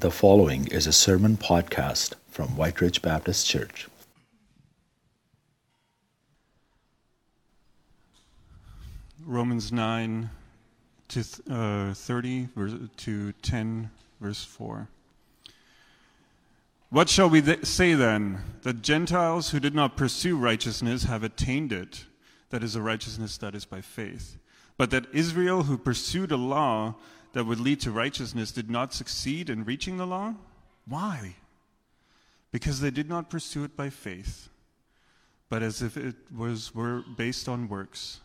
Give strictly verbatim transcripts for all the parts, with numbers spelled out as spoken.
The following is a sermon podcast from White Ridge Baptist Church. Romans nine to uh, thirty to ten, verse four. What shall we th- say then? That Gentiles who did not pursue righteousness have attained it, that is a righteousness that is by faith, but that Israel who pursued a law that would lead to righteousness did not succeed in reaching the law? Why? Because they did not pursue it by faith, but as if it was were based on works.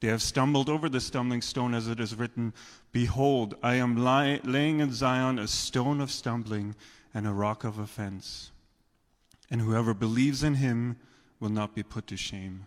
They have stumbled over the stumbling stone, as it is written, "Behold, I am lie- laying in Zion a stone of stumbling and a rock of offense, and whoever believes in him will not be put to shame."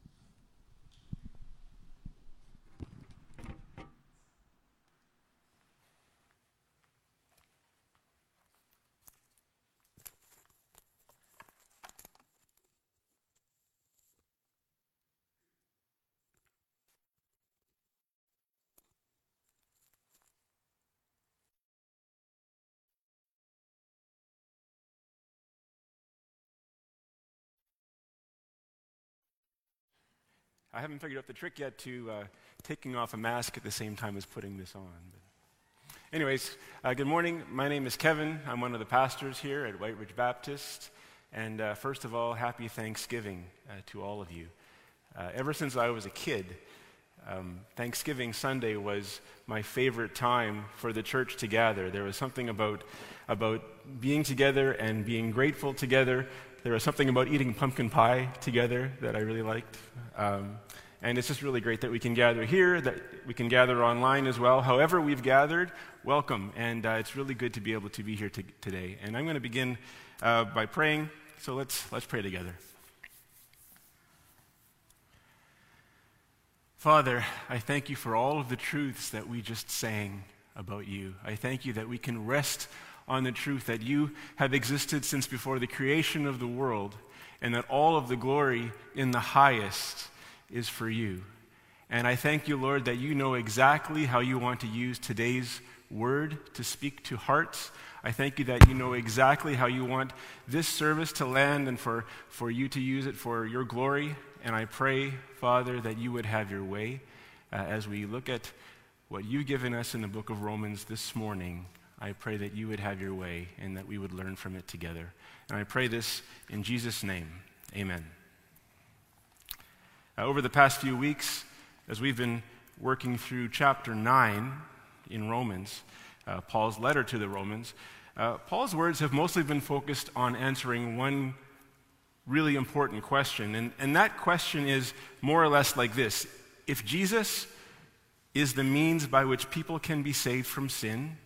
I haven't figured out the trick yet to uh, taking off a mask at the same time as putting this on. But anyways, uh, good morning. My name is Kevin. I'm one of the pastors here at White Ridge Baptist. And uh, first of all, happy Thanksgiving uh, to all of you. Uh, ever since I was a kid, um, Thanksgiving Sunday was my favorite time for the church to gather. There was something about about being together and being grateful together. There was something about eating pumpkin pie together that I really liked. Um, and it's just really great that we can gather here, that we can gather online as well. However we've gathered, welcome. And uh, it's really good to be able to be here t- today. And I'm going to begin uh, by praying. So let's let's pray together. Father, I thank you for all of the truths that we just sang about you. I thank you that we can rest on the truth that you have existed since before the creation of the world, and that all of the glory in the highest is for you. And I thank you, Lord, that you know exactly how you want to use today's word to speak to hearts. I thank you that you know exactly how you want this service to land and for, for you to use it for your glory. And I pray, Father, that you would have your way uh, as we look at what you've given us in the book of Romans this morning. I pray that you would have your way and that we would learn from it together. And I pray this in Jesus' name. Amen. Uh, over the past few weeks, as we've been working through chapter nine in Romans, uh, Paul's letter to the Romans, uh, Paul's words have mostly been focused on answering one really important question. And, and that question is more or less like this. If Jesus is the means by which people can be saved from sin,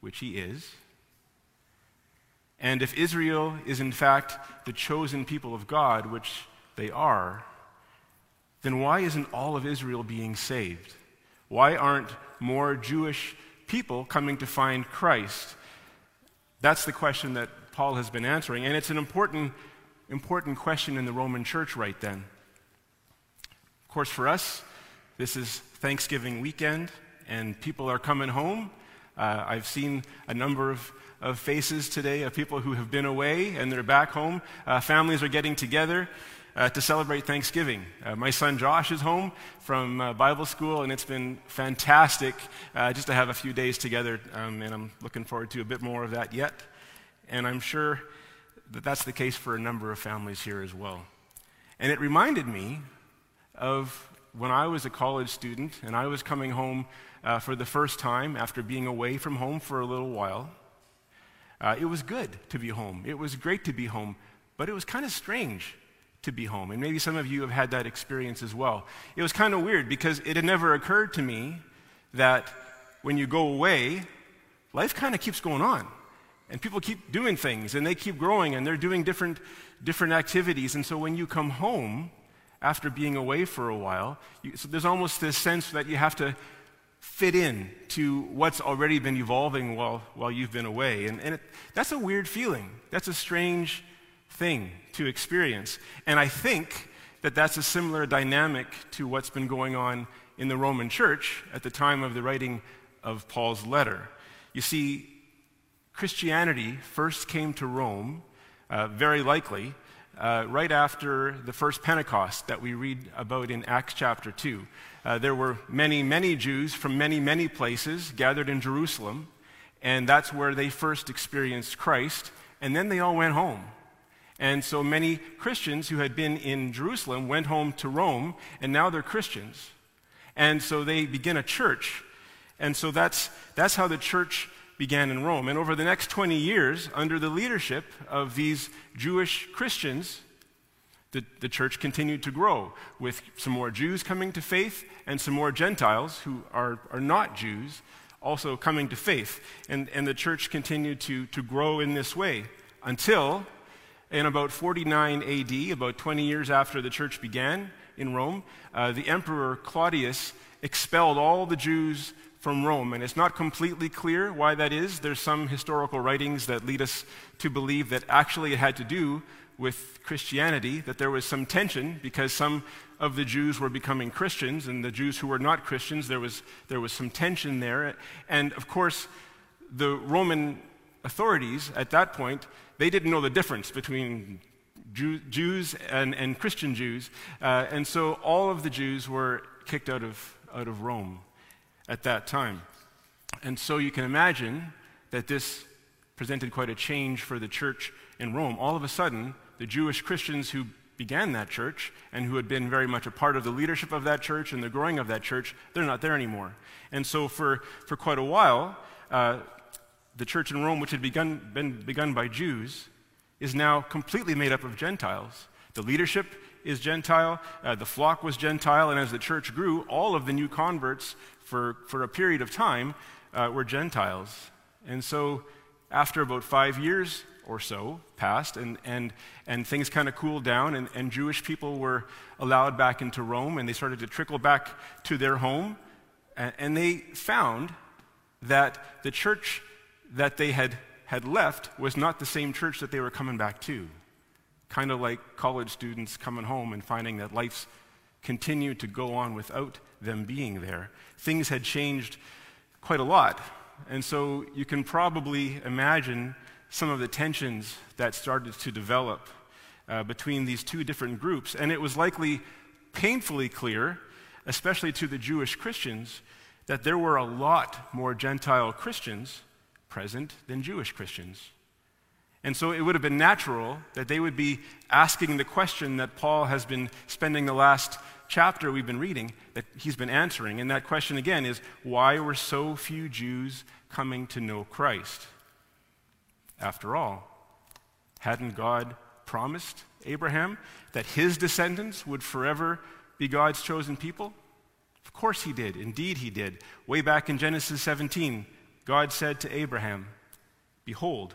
which he is, and if Israel is in fact the chosen people of God, which they are, then why isn't all of Israel being saved? Why aren't more Jewish people coming to find Christ? That's the question that Paul has been answering, and it's an important, important question in the Roman church right then. Of course, for us, this is Thanksgiving weekend, and people are coming home. Uh, I've seen a number of, of faces today of people who have been away and they're back home. Uh, families are getting together uh, to celebrate Thanksgiving. Uh, my son Josh is home from uh, Bible school, and it's been fantastic uh, just to have a few days together, um, and I'm looking forward to a bit more of that yet. And I'm sure that that's the case for a number of families here as well. And it reminded me of when I was a college student and I was coming home Uh, for the first time after being away from home for a little while. Uh, it was good to be home. It was great to be home, but it was kind of strange to be home. And maybe some of you have had that experience as well. It was kind of weird because it had never occurred to me that when you go away, life kind of keeps going on. And people keep doing things, and they keep growing, and they're doing different, different activities. And so when you come home after being away for a while, you, so there's almost this sense that you have to fit in to what's already been evolving while, while you've been away. And, and it, that's a weird feeling. That's a strange thing to experience. And I think that that's a similar dynamic to what's been going on in the Roman church at the time of the writing of Paul's letter. You see, Christianity first came to Rome, uh, very likely, uh, right after the first Pentecost that we read about in Acts chapter two. Uh, there were many, many Jews from many, many places gathered in Jerusalem, and that's where they first experienced Christ, and then they all went home. And so many Christians who had been in Jerusalem went home to Rome, and now they're Christians. And so they begin a church. And so that's, that's how the church began in Rome. And over the next twenty years, under the leadership of these Jewish Christians, the, the church continued to grow, with some more Jews coming to faith and some more Gentiles who are, are not Jews also coming to faith. And, and the church continued to, to grow in this way until, in about forty-nine A D, about twenty years after the church began in Rome, uh, the emperor Claudius expelled all the Jews from Rome, and it's not completely clear why that is. There's some historical writings that lead us to believe that actually it had to do with Christianity, that there was some tension because some of the Jews were becoming Christians, and the Jews who were not Christians, there was, there was some tension there. And of course, the Roman authorities at that point, they didn't know the difference between Jew, Jews and, and Christian Jews, uh, and so all of the Jews were kicked out of, out of Rome at that time. And so you can imagine that this presented quite a change for the church in Rome. All of a sudden, the Jewish Christians who began that church and who had been very much a part of the leadership of that church and the growing of that church, they're not there anymore. And so for, for quite a while, uh, the church in Rome, which had begun, been begun by Jews, is now completely made up of Gentiles. The leadership is Gentile, uh, the flock was Gentile, and as the church grew, all of the new converts For, for a period of time, uh, were Gentiles. And so after about five years or so passed, and, and, and things kind of cooled down, and, and Jewish people were allowed back into Rome, and they started to trickle back to their home, and, and they found that the church that they had, had left was not the same church that they were coming back to. Kind of like college students coming home and finding that life's continued to go on without them being there. Things had changed quite a lot, and so you can probably imagine some of the tensions that started to develop uh, between these two different groups, and it was likely painfully clear, especially to the Jewish Christians, that there were a lot more Gentile Christians present than Jewish Christians. And so it would have been natural that they would be asking the question that Paul has been spending the last chapter we've been reading, that he's been answering. And that question again is, why were so few Jews coming to know Christ? After all, hadn't God promised Abraham that his descendants would forever be God's chosen people? Of course he did. Indeed he did. Way back in Genesis seventeen, God said to Abraham, "Behold,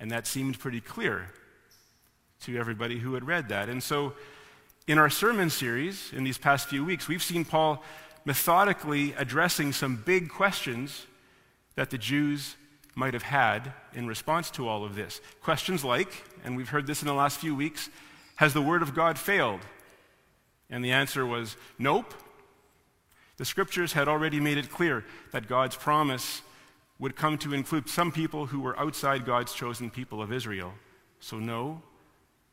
And that seemed pretty clear to everybody who had read that. And so in our sermon series in these past few weeks, we've seen Paul methodically addressing some big questions that the Jews might have had in response to all of this. Questions like, and we've heard this in the last few weeks, has the word of God failed? And the answer was, nope. The scriptures had already made it clear that God's promise would come to include some people who were outside God's chosen people of Israel. So no,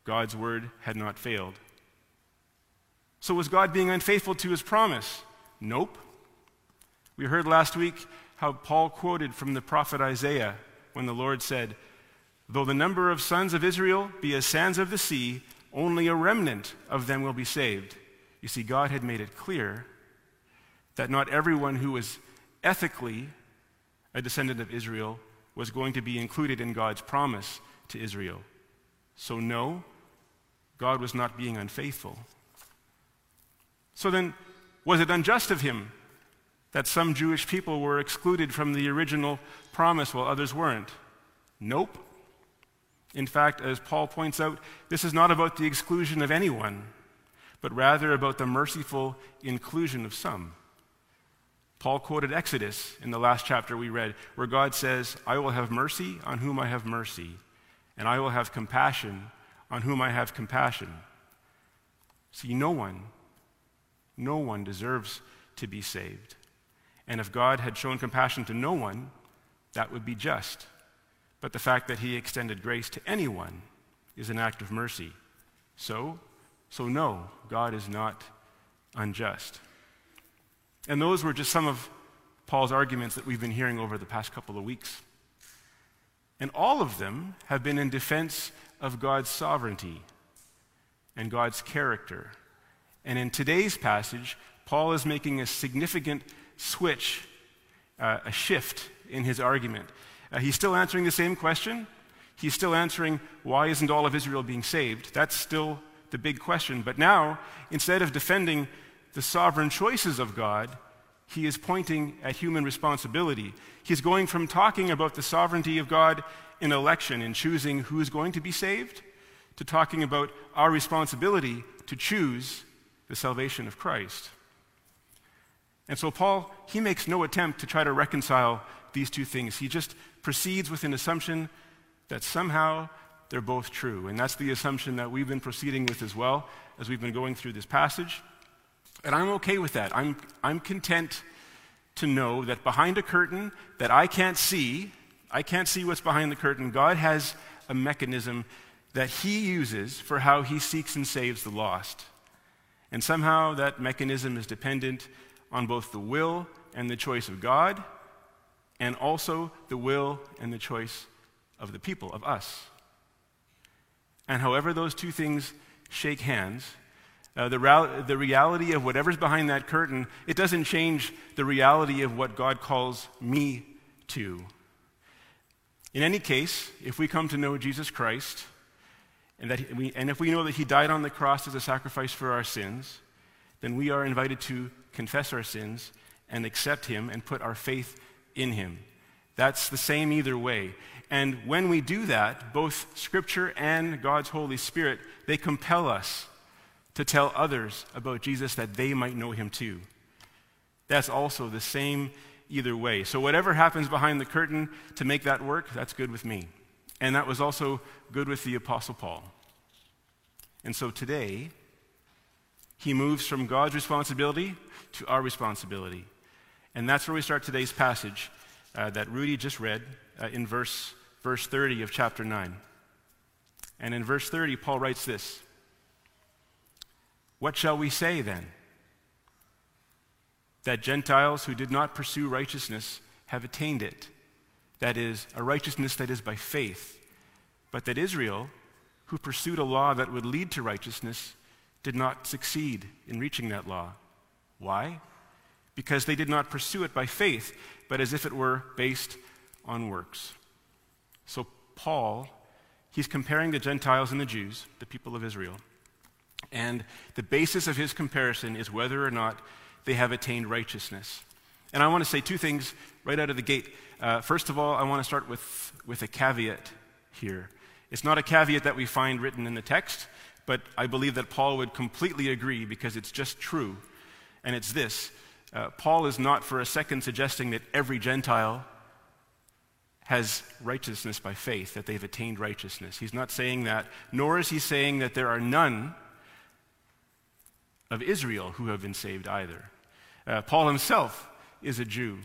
God's word had not failed. So was God being unfaithful to his promise? Nope. We heard last week how Paul quoted from the prophet Isaiah when the Lord said, "Though the number of sons of Israel be as sands of the sea, only a remnant of them will be saved." You see, God had made it clear that not everyone who was ethically a descendant of Israel was going to be included in God's promise to Israel. So no, God was not being unfaithful. So then, was it unjust of him that some Jewish people were excluded from the original promise while others weren't? Nope. In fact, as Paul points out, this is not about the exclusion of anyone, but rather about the merciful inclusion of some. Paul quoted Exodus in the last chapter we read, where God says, "I will have mercy on whom I have mercy, and I will have compassion on whom I have compassion." See, no one, no one deserves to be saved. And if God had shown compassion to no one, that would be just. But the fact that he extended grace to anyone is an act of mercy. So, so no, God is not unjust. And those were just some of Paul's arguments that we've been hearing over the past couple of weeks. And all of them have been in defense of God's sovereignty and God's character. And in today's passage, Paul is making a significant switch, uh, a shift in his argument. Uh, he's still answering the same question. He's still answering, why isn't all of Israel being saved? That's still the big question. But now, instead of defending the sovereign choices of God, he is pointing at human responsibility. He's going from talking about the sovereignty of God in election, in choosing who is going to be saved, to talking about our responsibility to choose the salvation of Christ. And so Paul, he makes no attempt to try to reconcile these two things. He just proceeds with an assumption that somehow they're both true. And that's the assumption that we've been proceeding with as well as we've been going through this passage. And I'm okay with that. I'm, I'm content to know that behind a curtain that I can't see, I can't see what's behind the curtain, God has a mechanism that he uses for how he seeks and saves the lost. And somehow that mechanism is dependent on both the will and the choice of God, and also the will and the choice of the people, of us. And however those two things shake hands, uh, the, ra- the reality of whatever's behind that curtain, it doesn't change the reality of what God calls me to. In any case, if we come to know Jesus Christ, and, that we, and if we know that he died on the cross as a sacrifice for our sins, then we are invited to confess our sins and accept him and put our faith in him. That's the same either way. And when we do that, both Scripture and God's Holy Spirit, they compel us to tell others about Jesus that they might know him too. That's also the same either way. So whatever happens behind the curtain to make that work, that's good with me. And that was also good with the Apostle Paul. And so today, he moves from God's responsibility to our responsibility. And that's where we start today's passage uh, that Rudy just read uh, in verse, verse thirty of chapter nine. And in verse thirty, Paul writes this, "What shall we say then? That Gentiles who did not pursue righteousness have attained it, that is, a righteousness that is by faith, but that Israel, who pursued a law that would lead to righteousness, did not succeed in reaching that law. Why? Because they did not pursue it by faith, but as if it were based on works." So Paul, he's comparing the Gentiles and the Jews, the people of Israel, and the basis of his comparison is whether or not they have attained righteousness. And I want to say two things right out of the gate. Uh, first of all, I want to start with, with a caveat here. It's not a caveat that we find written in the text, but I believe that Paul would completely agree because it's just true, and it's this. Uh, Paul is not for a second suggesting that every Gentile has righteousness by faith, that they've attained righteousness. He's not saying that, nor is he saying that there are none of Israel who have been saved either. Uh, Paul himself is a Jew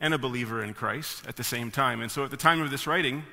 and a believer in Christ at the same time. And so at the time of this writing,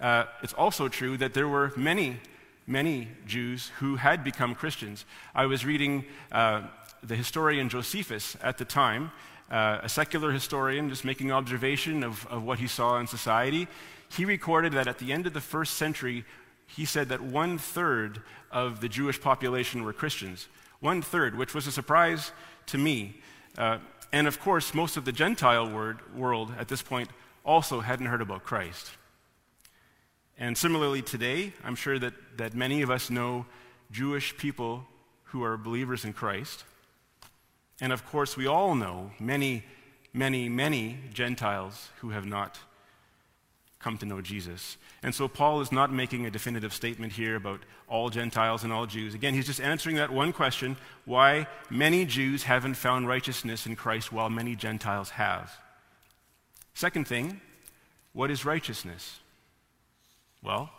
uh, it's also true that there were many, many Jews who had become Christians. I was reading Uh, the historian Josephus at the time, uh, a secular historian just making observation of, of what he saw in society. He recorded that at the end of the first century, he said that one-third of the Jewish population were Christians. One-third, which was a surprise to me. Uh, and of course, most of the Gentile word, world at this point also hadn't heard about Christ. And similarly today, I'm sure that, that many of us know Jewish people who are believers in Christ. And of course, we all know many, many, many Gentiles who have not come to know Jesus. And so Paul is not making a definitive statement here about all Gentiles and all Jews. Again, he's just answering that one question, why many Jews haven't found righteousness in Christ while many Gentiles have. Second thing, what is righteousness? Well,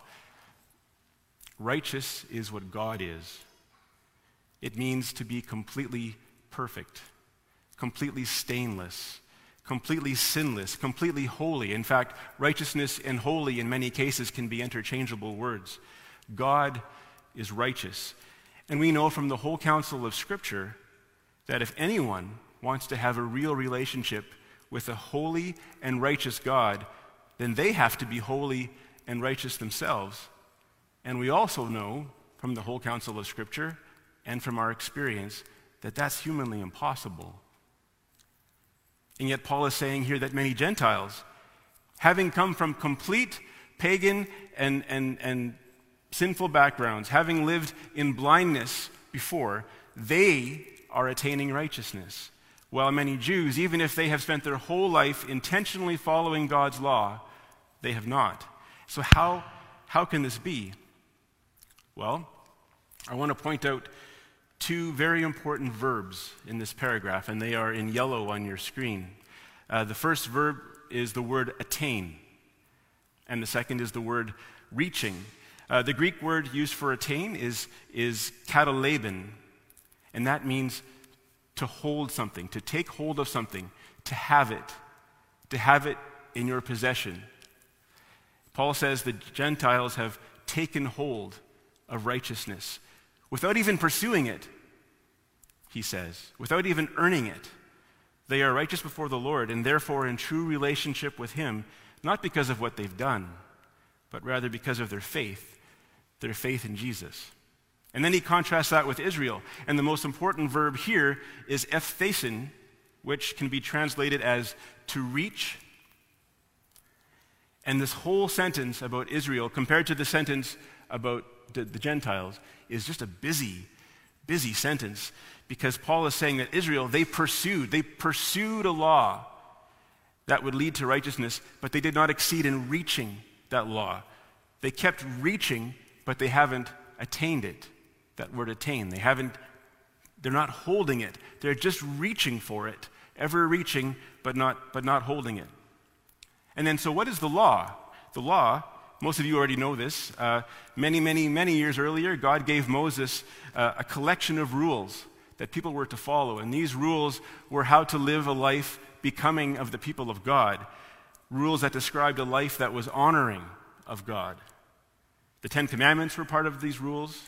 righteous is what God is. It means to be completely perfect, completely stainless, completely sinless, completely holy. In fact, righteousness and holy in many cases can be interchangeable words. God is righteous. And we know from the whole counsel of Scripture that if anyone wants to have a real relationship with a holy and righteous God, then they have to be holy and righteous themselves. And we also know from the whole counsel of Scripture and from our experience that that's humanly impossible. And yet Paul is saying here that many Gentiles, having come from complete pagan and, and, and sinful backgrounds, having lived in blindness before, they are attaining righteousness. While many Jews, even if they have spent their whole life intentionally following God's law, they have not. So how, how can this be? Well, I want to point out two very important verbs in this paragraph, and they are in yellow on your screen. Uh, the first verb is the word attain, and the second is the word reaching. Uh, the Greek word used for attain is, is kataleben, and that means to hold something, to take hold of something, to have it, to have it in your possession. Paul says the Gentiles have taken hold of righteousness, without even pursuing it, he says, without even earning it. They are righteous before the Lord and therefore in true relationship with Him, not because of what they've done, but rather because of their faith, their faith in Jesus. And then he contrasts that with Israel. And the most important verb here is ephthasin, which can be translated as to reach. And this whole sentence about Israel compared to the sentence about the Gentiles is just a busy, busy sentence, because Paul is saying that Israel, they pursued, they pursued a law that would lead to righteousness, but they did not exceed in reaching that law. They kept reaching, but they haven't attained it. That word attain, they haven't, they're not holding it. They're just reaching for it, ever reaching, but not, but not holding it. And then, so what is the law? The law, most of you already know this. Uh, many, many, many years earlier, God gave Moses uh, a collection of rules that people were to follow. And these rules were how to live a life becoming of the people of God. Rules that described a life that was honoring of God. The Ten Commandments were part of these rules.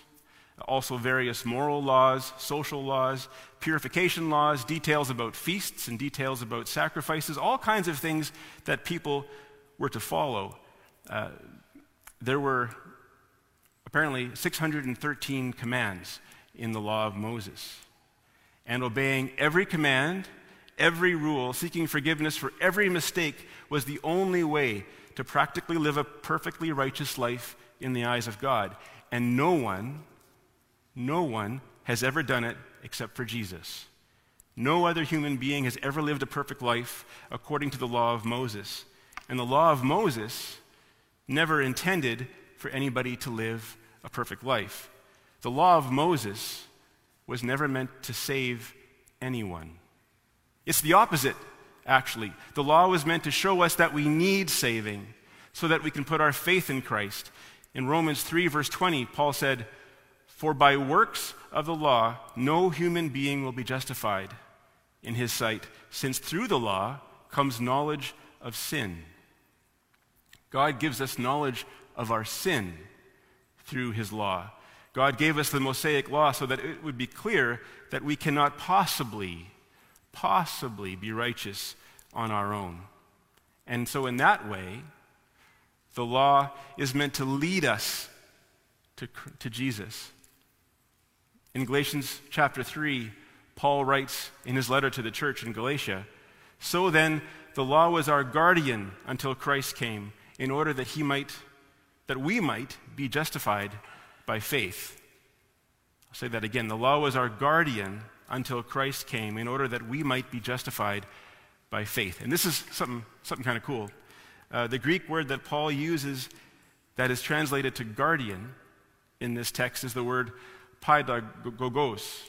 Also various moral laws, social laws, purification laws, details about feasts and details about sacrifices. All kinds of things that people were to follow. Uh, There were apparently six hundred thirteen commands in the law of Moses. And obeying every command, every rule, seeking forgiveness for every mistake was the only way to practically live a perfectly righteous life in the eyes of God. And no one, no one has ever done it except for Jesus. No other human being has ever lived a perfect life according to the law of Moses. And the law of Moses never intended for anybody to live a perfect life. The law of Moses was never meant to save anyone. It's the opposite, actually. The law was meant to show us that we need saving so that we can put our faith in Christ. In Romans three, verse twenty, Paul said, "For by works of the law, no human being will be justified in his sight, since through the law comes knowledge of sin." God gives us knowledge of our sin through His law. God gave us the Mosaic law so that it would be clear that we cannot possibly, possibly be righteous on our own. And so in that way, the law is meant to lead us to, to Jesus. In Galatians chapter three, Paul writes in his letter to the church in Galatia, "So then, the law was our guardian until Christ came, in order that he might, that we might be justified by faith." I'll say that again. The law was our guardian until Christ came, in order that we might be justified by faith. And this is something, something kind of cool. Uh, the Greek word that Paul uses that is translated to guardian in this text is the word paidagogos,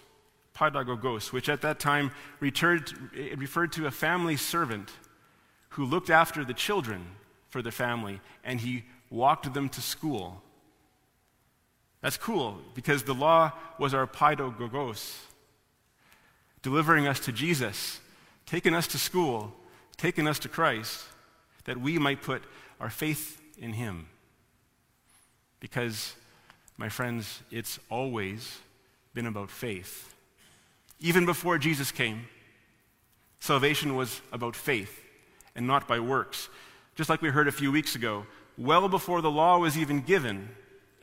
paidagogos, which at that time referred to, it referred to a family servant who looked after the children for the family, and he walked them to school. That's cool, because the law was our paidagogos, delivering us to Jesus, taking us to school, taking us to Christ, that we might put our faith in him. Because, my friends, it's always been about faith. Even before Jesus came, salvation was about faith and not by works. Just like we heard a few weeks ago, well before the law was even given,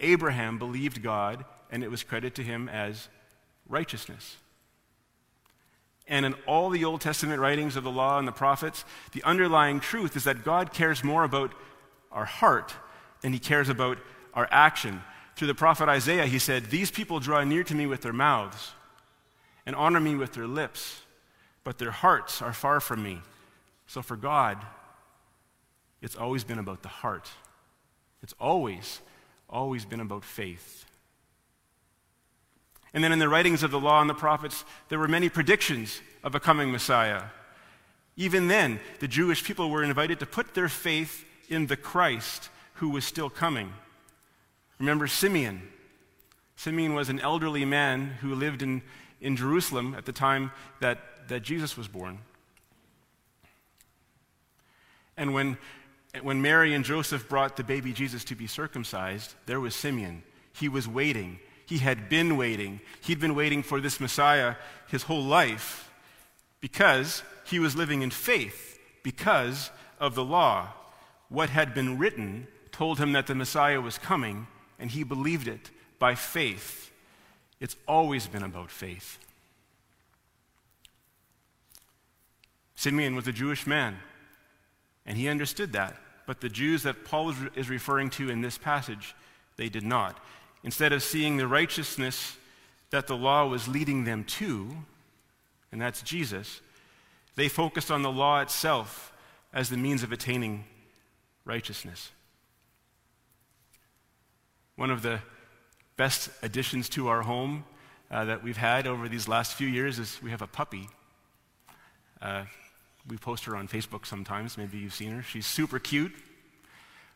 Abraham believed God, and it was credited to him as righteousness. And in all the Old Testament writings of the law and the prophets, the underlying truth is that God cares more about our heart than he cares about our action. Through the prophet Isaiah, he said, "These people draw near to me with their mouths and honor me with their lips, but their hearts are far from me." So for God, it's always been about the heart. It's always, always been about faith. And then in the writings of the law and the prophets, there were many predictions of a coming Messiah. Even then, the Jewish people were invited to put their faith in the Christ who was still coming. Remember Simeon. Simeon was an elderly man who lived in, in Jerusalem at the time that, that Jesus was born. And when, when Mary and Joseph brought the baby Jesus to be circumcised, there was Simeon. He was waiting. He had been waiting. He'd been waiting for this Messiah his whole life because he was living in faith because of the law. What had been written told him that the Messiah was coming, and he believed it by faith. It's always been about faith. Simeon was a Jewish man, and he understood that, but the Jews that Paul is referring to in this passage, they did not. Instead of seeing the righteousness that the law was leading them to, and that's Jesus, they focused on the law itself as the means of attaining righteousness. One of the best additions to our home uh, that we've had over these last few years is we have a puppy. Uh, we post her on Facebook sometimes. Maybe you've seen her. She's super cute.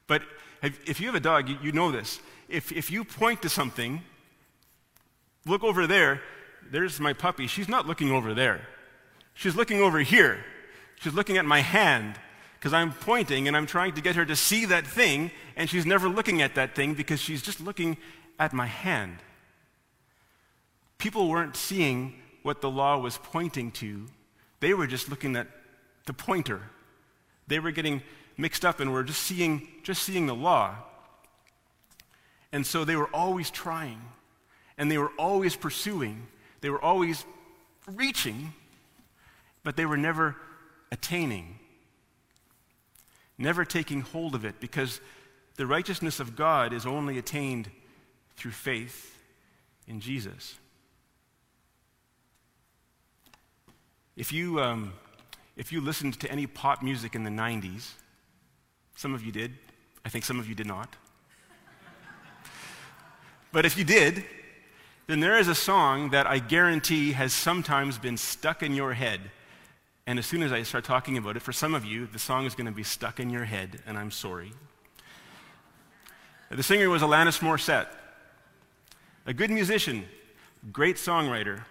But if you have a dog, you know this. If if you point to something, look over there, there's my puppy. She's not looking over there. She's looking over here. She's looking at my hand because I'm pointing and I'm trying to get her to see that thing, and she's never looking at that thing because she's just looking at my hand. People weren't seeing what the law was pointing to. They were just looking at the pointer. They were getting mixed up and were just seeing just seeing the law. And so they were always trying, and they were always pursuing, they were always reaching, but they were never attaining, never taking hold of it, because the righteousness of God is only attained through faith in Jesus. If you, um, if you listened to any pop music in the nineties, some of you did, I think some of you did not, but if you did, then there is a song that I guarantee has sometimes been stuck in your head. And as soon as I start talking about it, for some of you, the song is going to be stuck in your head, and I'm sorry. The singer was Alanis Morissette, a good musician, great songwriter.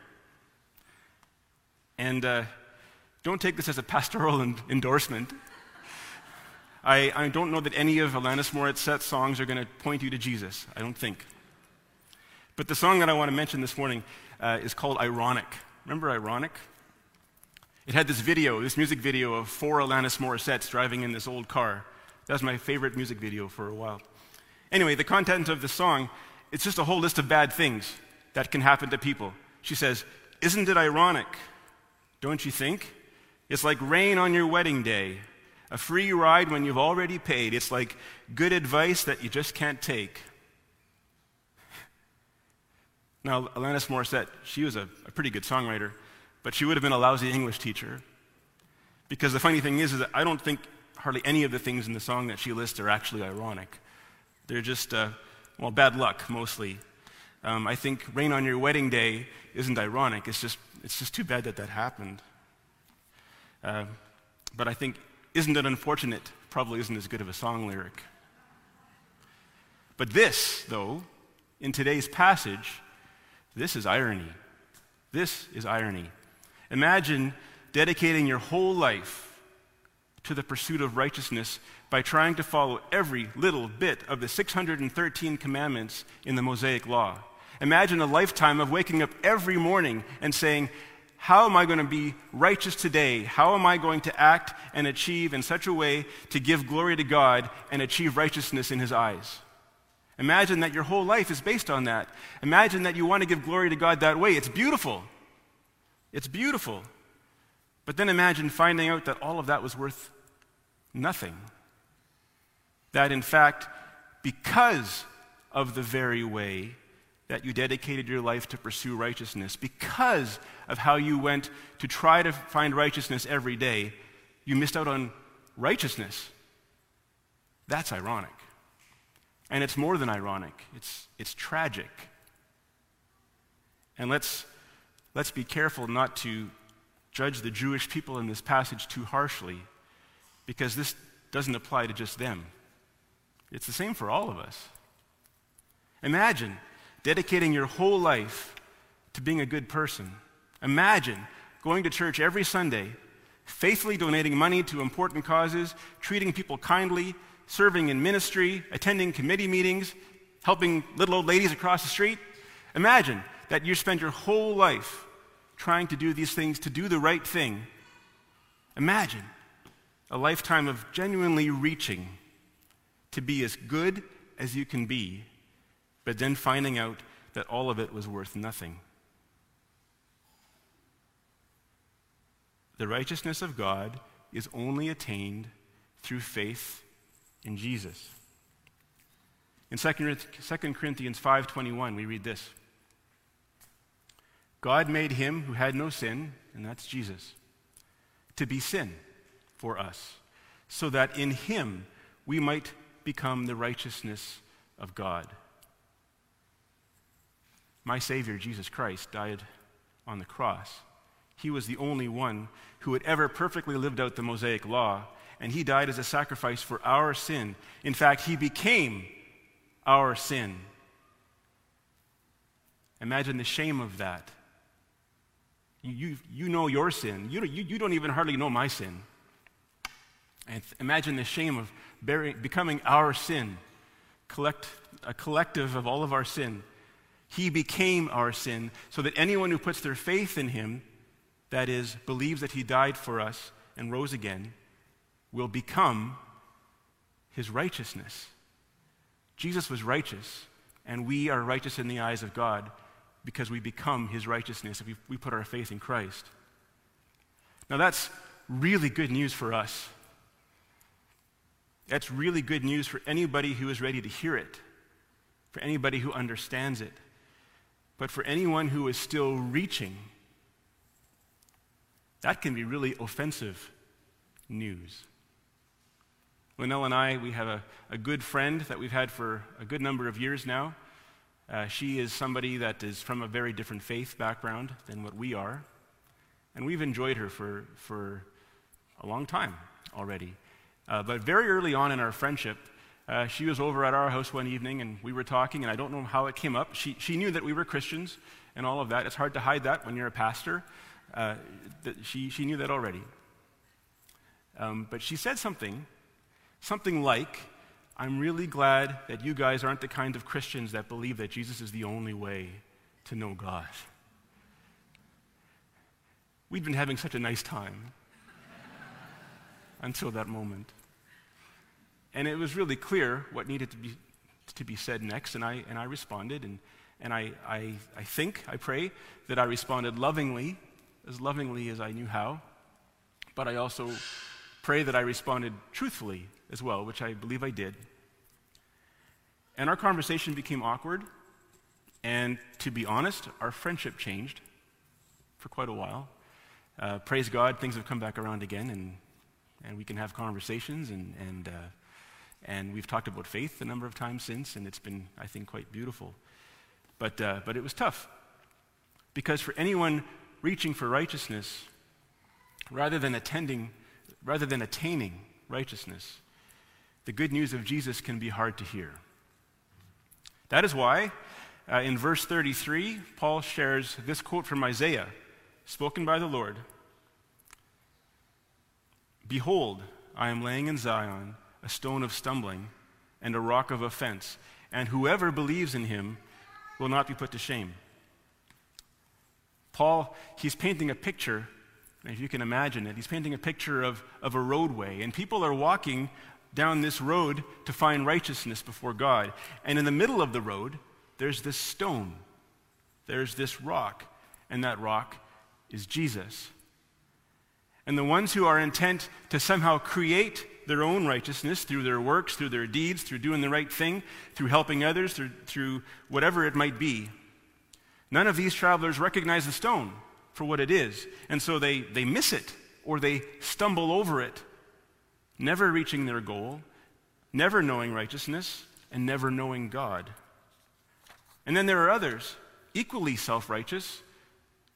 And uh, don't take this as a pastoral en- endorsement. I, I don't know that any of Alanis Morissette's songs are going to point you to Jesus, I don't think. But the song that I want to mention this morning uh, is called Ironic. Remember Ironic? It had this video, this music video of four Alanis Morissettes driving in this old car. That was my favorite music video for a while. Anyway, the content of the song, it's just a whole list of bad things that can happen to people. She says, "Isn't it ironic? Don't you think? It's like rain on your wedding day, a free ride when you've already paid. It's like good advice that you just can't take." Now, Alanis Morissette, she was a, a pretty good songwriter, but she would have been a lousy English teacher. Because the funny thing is, is that I don't think hardly any of the things in the song that she lists are actually ironic. They're just, uh, well, bad luck, mostly. Um, I think rain on your wedding day isn't ironic. It's just, it's just too bad that that happened. Uh, but I think, isn't it unfortunate? Probably isn't as good of a song lyric. But this, though, in today's passage, this is irony. This is irony. Imagine dedicating your whole life to the pursuit of righteousness by trying to follow every little bit of the six hundred thirteen commandments in the Mosaic Law. Imagine a lifetime of waking up every morning and saying, how am I going to be righteous today? How am I going to act and achieve in such a way to give glory to God and achieve righteousness in His eyes? Imagine that your whole life is based on that. Imagine that you want to give glory to God that way. It's beautiful. It's beautiful. But then imagine finding out that all of that was worth nothing. That, in fact, because of the very way that you dedicated your life to pursue righteousness, because of how you went to try to find righteousness every day, you missed out on righteousness. That's ironic. And it's more than ironic. It's, it's tragic. And let's, let's be careful not to judge the Jewish people in this passage too harshly, because this doesn't apply to just them. It's the same for all of us. Imagine dedicating your whole life to being a good person. Imagine going to church every Sunday, faithfully donating money to important causes, treating people kindly, serving in ministry, attending committee meetings, helping little old ladies across the street. Imagine that you spend your whole life trying to do these things, to do the right thing. Imagine a lifetime of genuinely reaching to be as good as you can be, but then finding out that all of it was worth nothing. The righteousness of God is only attained through faith in Jesus. In Second Corinthians five twenty-one, we read this. God made him who had no sin, and that's Jesus, to be sin for us, so that in him we might become the righteousness of God. My Savior, Jesus Christ, died on the cross. He was the only one who had ever perfectly lived out the Mosaic Law, and he died as a sacrifice for our sin. In fact, he became our sin. Imagine the shame of that. You, you, you know your sin. You, you, you don't even hardly know my sin. And imagine the shame of bearing, becoming our sin, collect, a collective of all of our sin. He became our sin so that anyone who puts their faith in him, that is, believes that he died for us and rose again, will become his righteousness. Jesus was righteous, and we are righteous in the eyes of God because we become his righteousness if we put our faith in Christ. Now that's really good news for us. That's really good news for anybody who is ready to hear it, for anybody who understands it. But for anyone who is still reaching, that can be really offensive news. Lynelle and I, we have a, a good friend that we've had for a good number of years now. Uh, she is somebody that is from a very different faith background than what we are. And we've enjoyed her for, for a long time already. Uh, but very early on in our friendship, Uh, she was over at our house one evening, and we were talking, and I don't know how it came up. She, she knew that we were Christians and all of that. It's hard to hide that when you're a pastor. Uh, th- she, she knew that already. Um, but she said something, something like, "I'm really glad that you guys aren't the kind of Christians that believe that Jesus is the only way to know God." We'd been having such a nice time until that moment. And it was really clear what needed to be to be said next, and I and I responded, and and I I, I think I pray that I responded lovingly, as lovingly as I knew how, but I also pray that I responded truthfully as well, which I believe I did. And our conversation became awkward, and to be honest, our friendship changed for quite a while. Uh, praise God, things have come back around again, and and we can have conversations, and and. Uh, And we've talked about faith a number of times since, and it's been, I think, quite beautiful. But uh, but it was tough, because for anyone reaching for righteousness, rather than attending, rather than attaining righteousness, the good news of Jesus can be hard to hear. That is why, uh, in verse thirty-three, Paul shares this quote from Isaiah, spoken by the Lord: "Behold, I am laying in Zion a stone of stumbling, and a rock of offense, and whoever believes in him will not be put to shame." Paul, he's painting a picture, if you can imagine it, he's painting a picture of, of a roadway, and people are walking down this road to find righteousness before God. And in the middle of the road, there's this stone, there's this rock, and that rock is Jesus. And the ones who are intent to somehow create their own righteousness through their works, through their deeds, through doing the right thing, through helping others, through, through whatever it might be, none of these travelers recognize the stone for what it is, and so they, they miss it, or they stumble over it, never reaching their goal, never knowing righteousness, and never knowing God. And then there are others, equally self-righteous,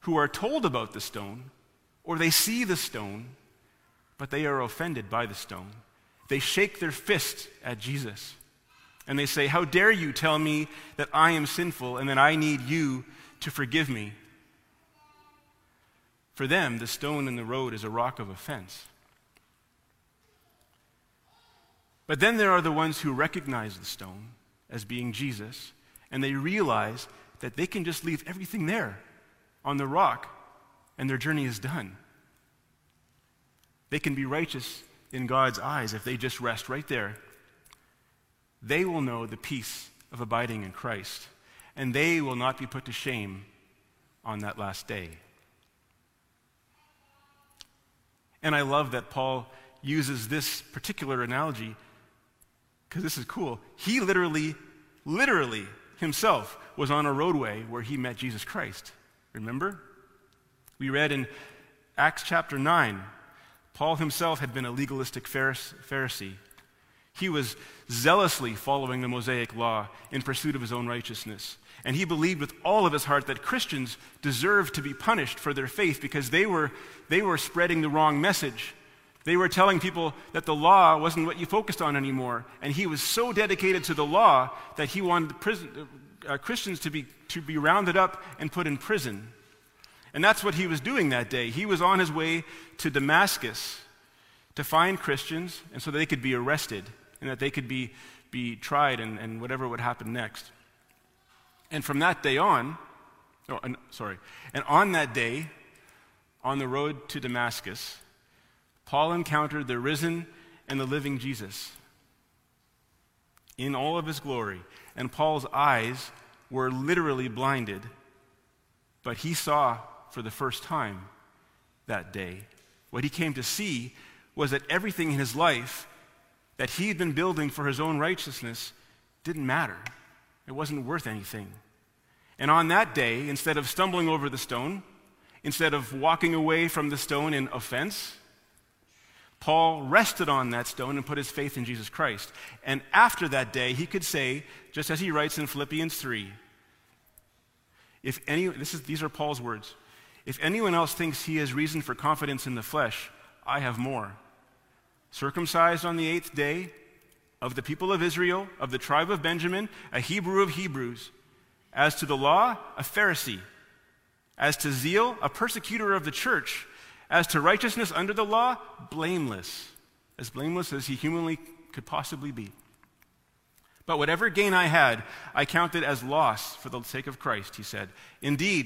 who are told about the stone, or they see the stone, but they are offended by the stone. They shake their fists at Jesus, and they say, "How dare you tell me that I am sinful and that I need you to forgive me?" For them, the stone in the road is a rock of offense. But then there are the ones who recognize the stone as being Jesus, and they realize that they can just leave everything there on the rock, and their journey is done. They can be righteous in God's eyes if they just rest right there. They will know the peace of abiding in Christ, and they will not be put to shame on that last day. And I love that Paul uses this particular analogy, because this is cool. He literally, literally himself was on a roadway where he met Jesus Christ. Remember? We read in Acts chapter nine, Paul himself had been a legalistic Pharisee. He was zealously following the Mosaic law in pursuit of his own righteousness. And he believed with all of his heart that Christians deserved to be punished for their faith, because they were, they were spreading the wrong message. They were telling people that the law wasn't what you focused on anymore. And he was so dedicated to the law that he wanted the prison, uh, Christians to be, to be rounded up and put in prison. And that's what he was doing that day. He was on his way to Damascus to find Christians, and so that they could be arrested and that they could be, be tried, and, and whatever would happen next. And from that day on, oh, and, sorry, and on that day, on the road to Damascus, Paul encountered the risen and the living Jesus in all of his glory. And Paul's eyes were literally blinded, but he saw for the first time that day. What he came to see was that everything in his life that he had been building for his own righteousness didn't matter. It wasn't worth anything. And on that day, instead of stumbling over the stone, instead of walking away from the stone in offense, Paul rested on that stone and put his faith in Jesus Christ. And after that day, he could say, just as he writes in Philippians three, if any, this is, these are Paul's words, "If anyone else thinks he has reason for confidence in the flesh, I have more. Circumcised on the eighth day, of the people of Israel, of the tribe of Benjamin, a Hebrew of Hebrews. As to the law, a Pharisee. As to zeal, a persecutor of the church. As to righteousness under the law, blameless." As blameless as he humanly could possibly be. "But whatever gain I had, I counted as loss for the sake of Christ," he said. "Indeed,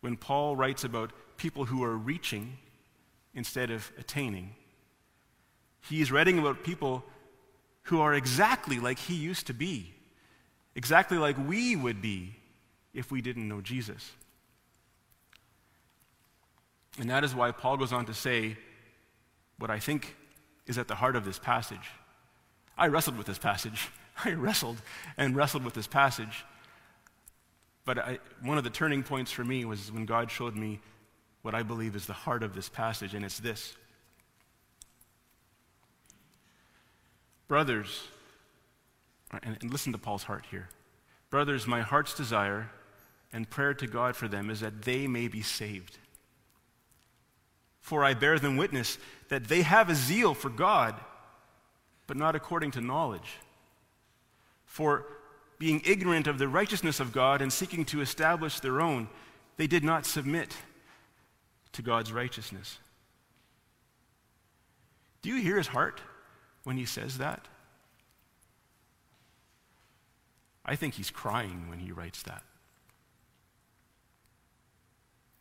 when Paul writes about people who are reaching instead of attaining, he is writing about people who are exactly like he used to be, exactly like we would be if we didn't know Jesus. And that is why Paul goes on to say what I think is at the heart of this passage. I wrestled with this passage. I wrestled and wrestled with this passage. But I, one of the turning points for me was when God showed me what I believe is the heart of this passage, and it's this. Brothers, and, and listen to Paul's heart here. Brothers, my heart's desire and prayer to God for them is that they may be saved. For I bear them witness that they have a zeal for God, but not according to knowledge. For being ignorant of the righteousness of God and seeking to establish their own, they did not submit to God's righteousness. Do you hear his heart when he says that? I think he's crying when he writes that.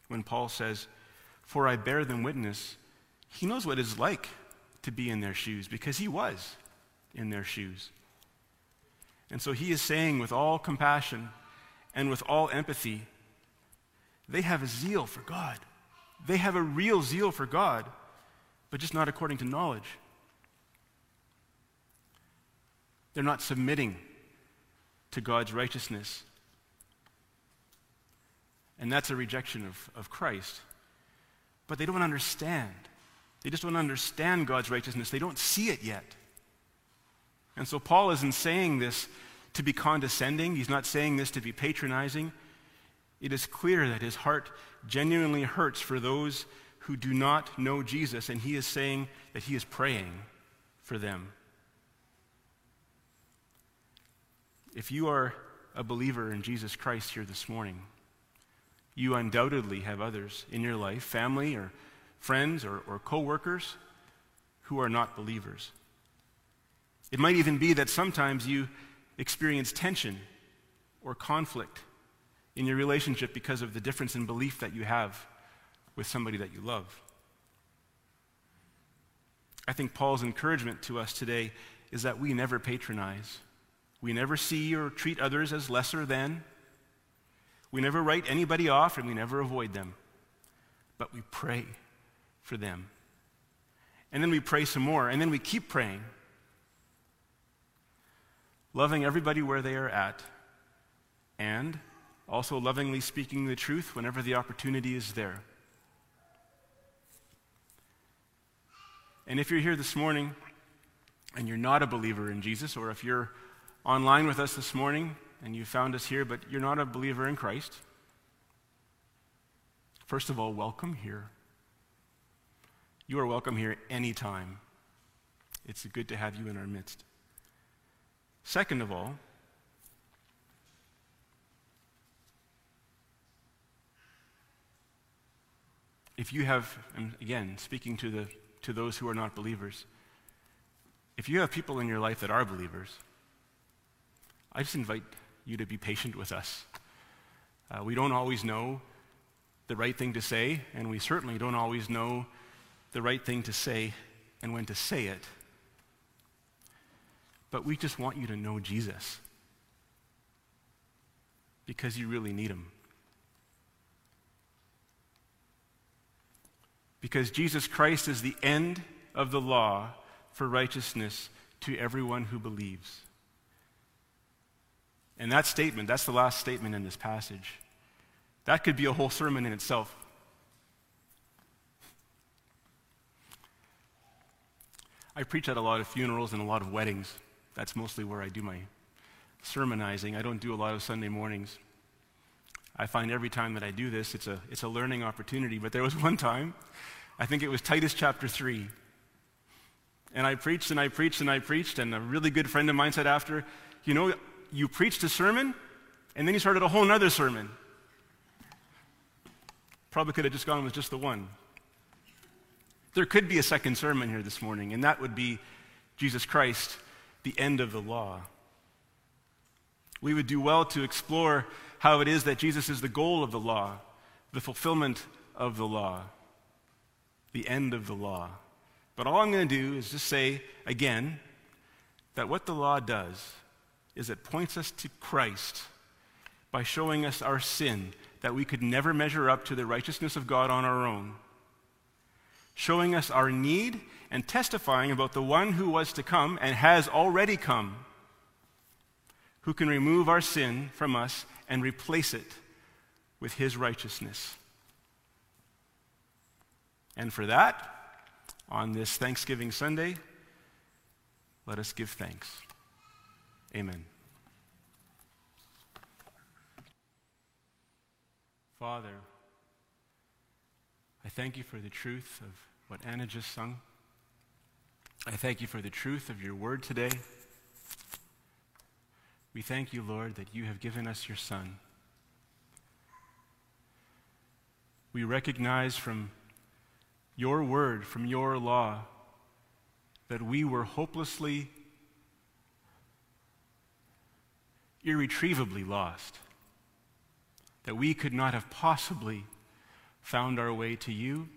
When Paul says, for I bear them witness, he knows what it's like to be in their shoes, because he was in their shoes. And so he is saying with all compassion and with all empathy, they have a zeal for God. They have a real zeal for God, but just not according to knowledge. They're not submitting to God's righteousness. And that's a rejection of, of Christ. But they don't understand. They just don't understand God's righteousness. They don't see it yet. And so Paul isn't saying this to be condescending. He's not saying this to be patronizing. It is clear that his heart genuinely hurts for those who do not know Jesus, and he is saying that he is praying for them. If you are a believer in Jesus Christ here this morning, you undoubtedly have others in your life, family or friends or, or co-workers, who are not believers. It might even be that sometimes you experience tension or conflict in your relationship because of the difference in belief that you have with somebody that you love. I think Paul's encouragement to us today is that we never patronize. We never see or treat others as lesser than. We never write anybody off, and we never avoid them. But we pray for them. And then we pray some more, and then we keep praying. Loving everybody where they are at, and also lovingly speaking the truth whenever the opportunity is there. And if you're here this morning, and you're not a believer in Jesus, or if you're online with us this morning, and you found us here, but you're not a believer in Christ, first of all, welcome here. You are welcome here anytime. It's good to have you in our midst. Second of all, if you have, and again, speaking to the to those who are not believers, if you have people in your life that are believers, I just invite you to be patient with us. Uh, we don't always know the right thing to say, and we certainly don't always know the right thing to say and when to say it. But we just want you to know Jesus, because you really need him. Because Jesus Christ is the end of the law for righteousness to everyone who believes. And that statement, that's the last statement in this passage. That could be a whole sermon in itself. I preach at a lot of funerals and a lot of weddings. That's mostly where I do my sermonizing. I don't do a lot of Sunday mornings. I find every time that I do this, it's a, it's a learning opportunity. But there was one time, I think it was Titus chapter three. And I preached and I preached and I preached, and a really good friend of mine said after, you know, you preached a sermon, and then you started a whole nother sermon. Probably could have just gone with just the one. There could be a second sermon here this morning, and that would be Jesus Christ, the end of the law. We would do well to explore how it is that Jesus is the goal of the law, the fulfillment of the law, the end of the law. But all I'm going to do is just say again that what the law does is it points us to Christ by showing us our sin, that we could never measure up to the righteousness of God on our own, showing us our need and testifying about the one who was to come and has already come, who can remove our sin from us and replace it with his righteousness. And for that, on this Thanksgiving Sunday, let us give thanks. Amen. Father, I thank you for the truth of what Anna just sung. I thank you for the truth of your word today. We thank you, Lord, that you have given us your Son. We recognize from your word, from your law, that we were hopelessly, irretrievably lost, that we could not have possibly found our way to you,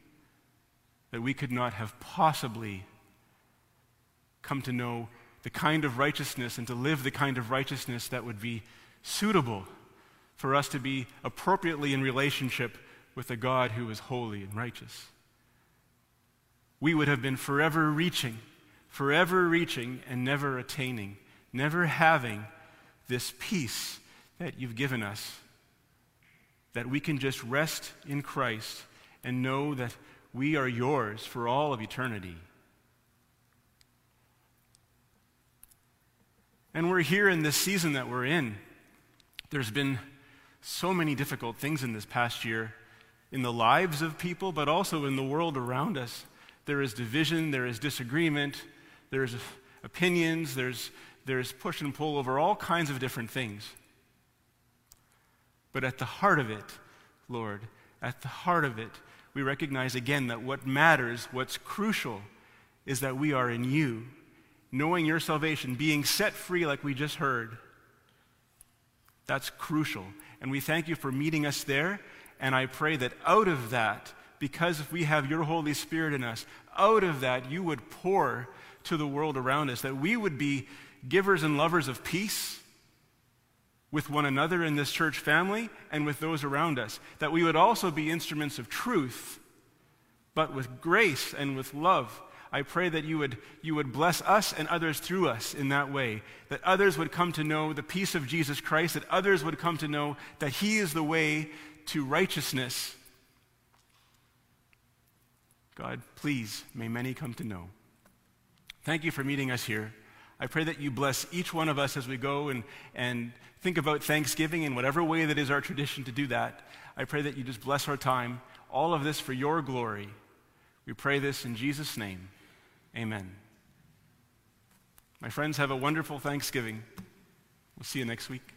that we could not have possibly come to know the kind of righteousness and to live the kind of righteousness that would be suitable for us to be appropriately in relationship with a God who is holy and righteous. We would have been forever reaching, forever reaching and never attaining, never having this peace that you've given us, that we can just rest in Christ and know that we are yours for all of eternity. And we're here in this season that we're in. There's been so many difficult things in this past year in the lives of people, but also in the world around us. There is division, there is disagreement, there's opinions, there's, there's push and pull over all kinds of different things. But at the heart of it, Lord, at the heart of it, we recognize again that what matters, what's crucial, is that we are in you, knowing your salvation, being set free like we just heard. That's crucial. And we thank you for meeting us there, and I pray that out of that, because if we have your Holy Spirit in us, out of that you would pour to the world around us, that we would be givers and lovers of peace, with one another in this church family and with those around us, that we would also be instruments of truth, but with grace and with love. I pray that you would, you would bless us and others through us in that way, that others would come to know the peace of Jesus Christ, that others would come to know that he is the way to righteousness. God, please, may many come to know. Thank you for meeting us here. I pray that you bless each one of us as we go and, and think about Thanksgiving in whatever way that is our tradition to do that. I pray that you just bless our time, all of this for your glory. We pray this in Jesus' name. Amen. My friends, have a wonderful Thanksgiving. We'll see you next week.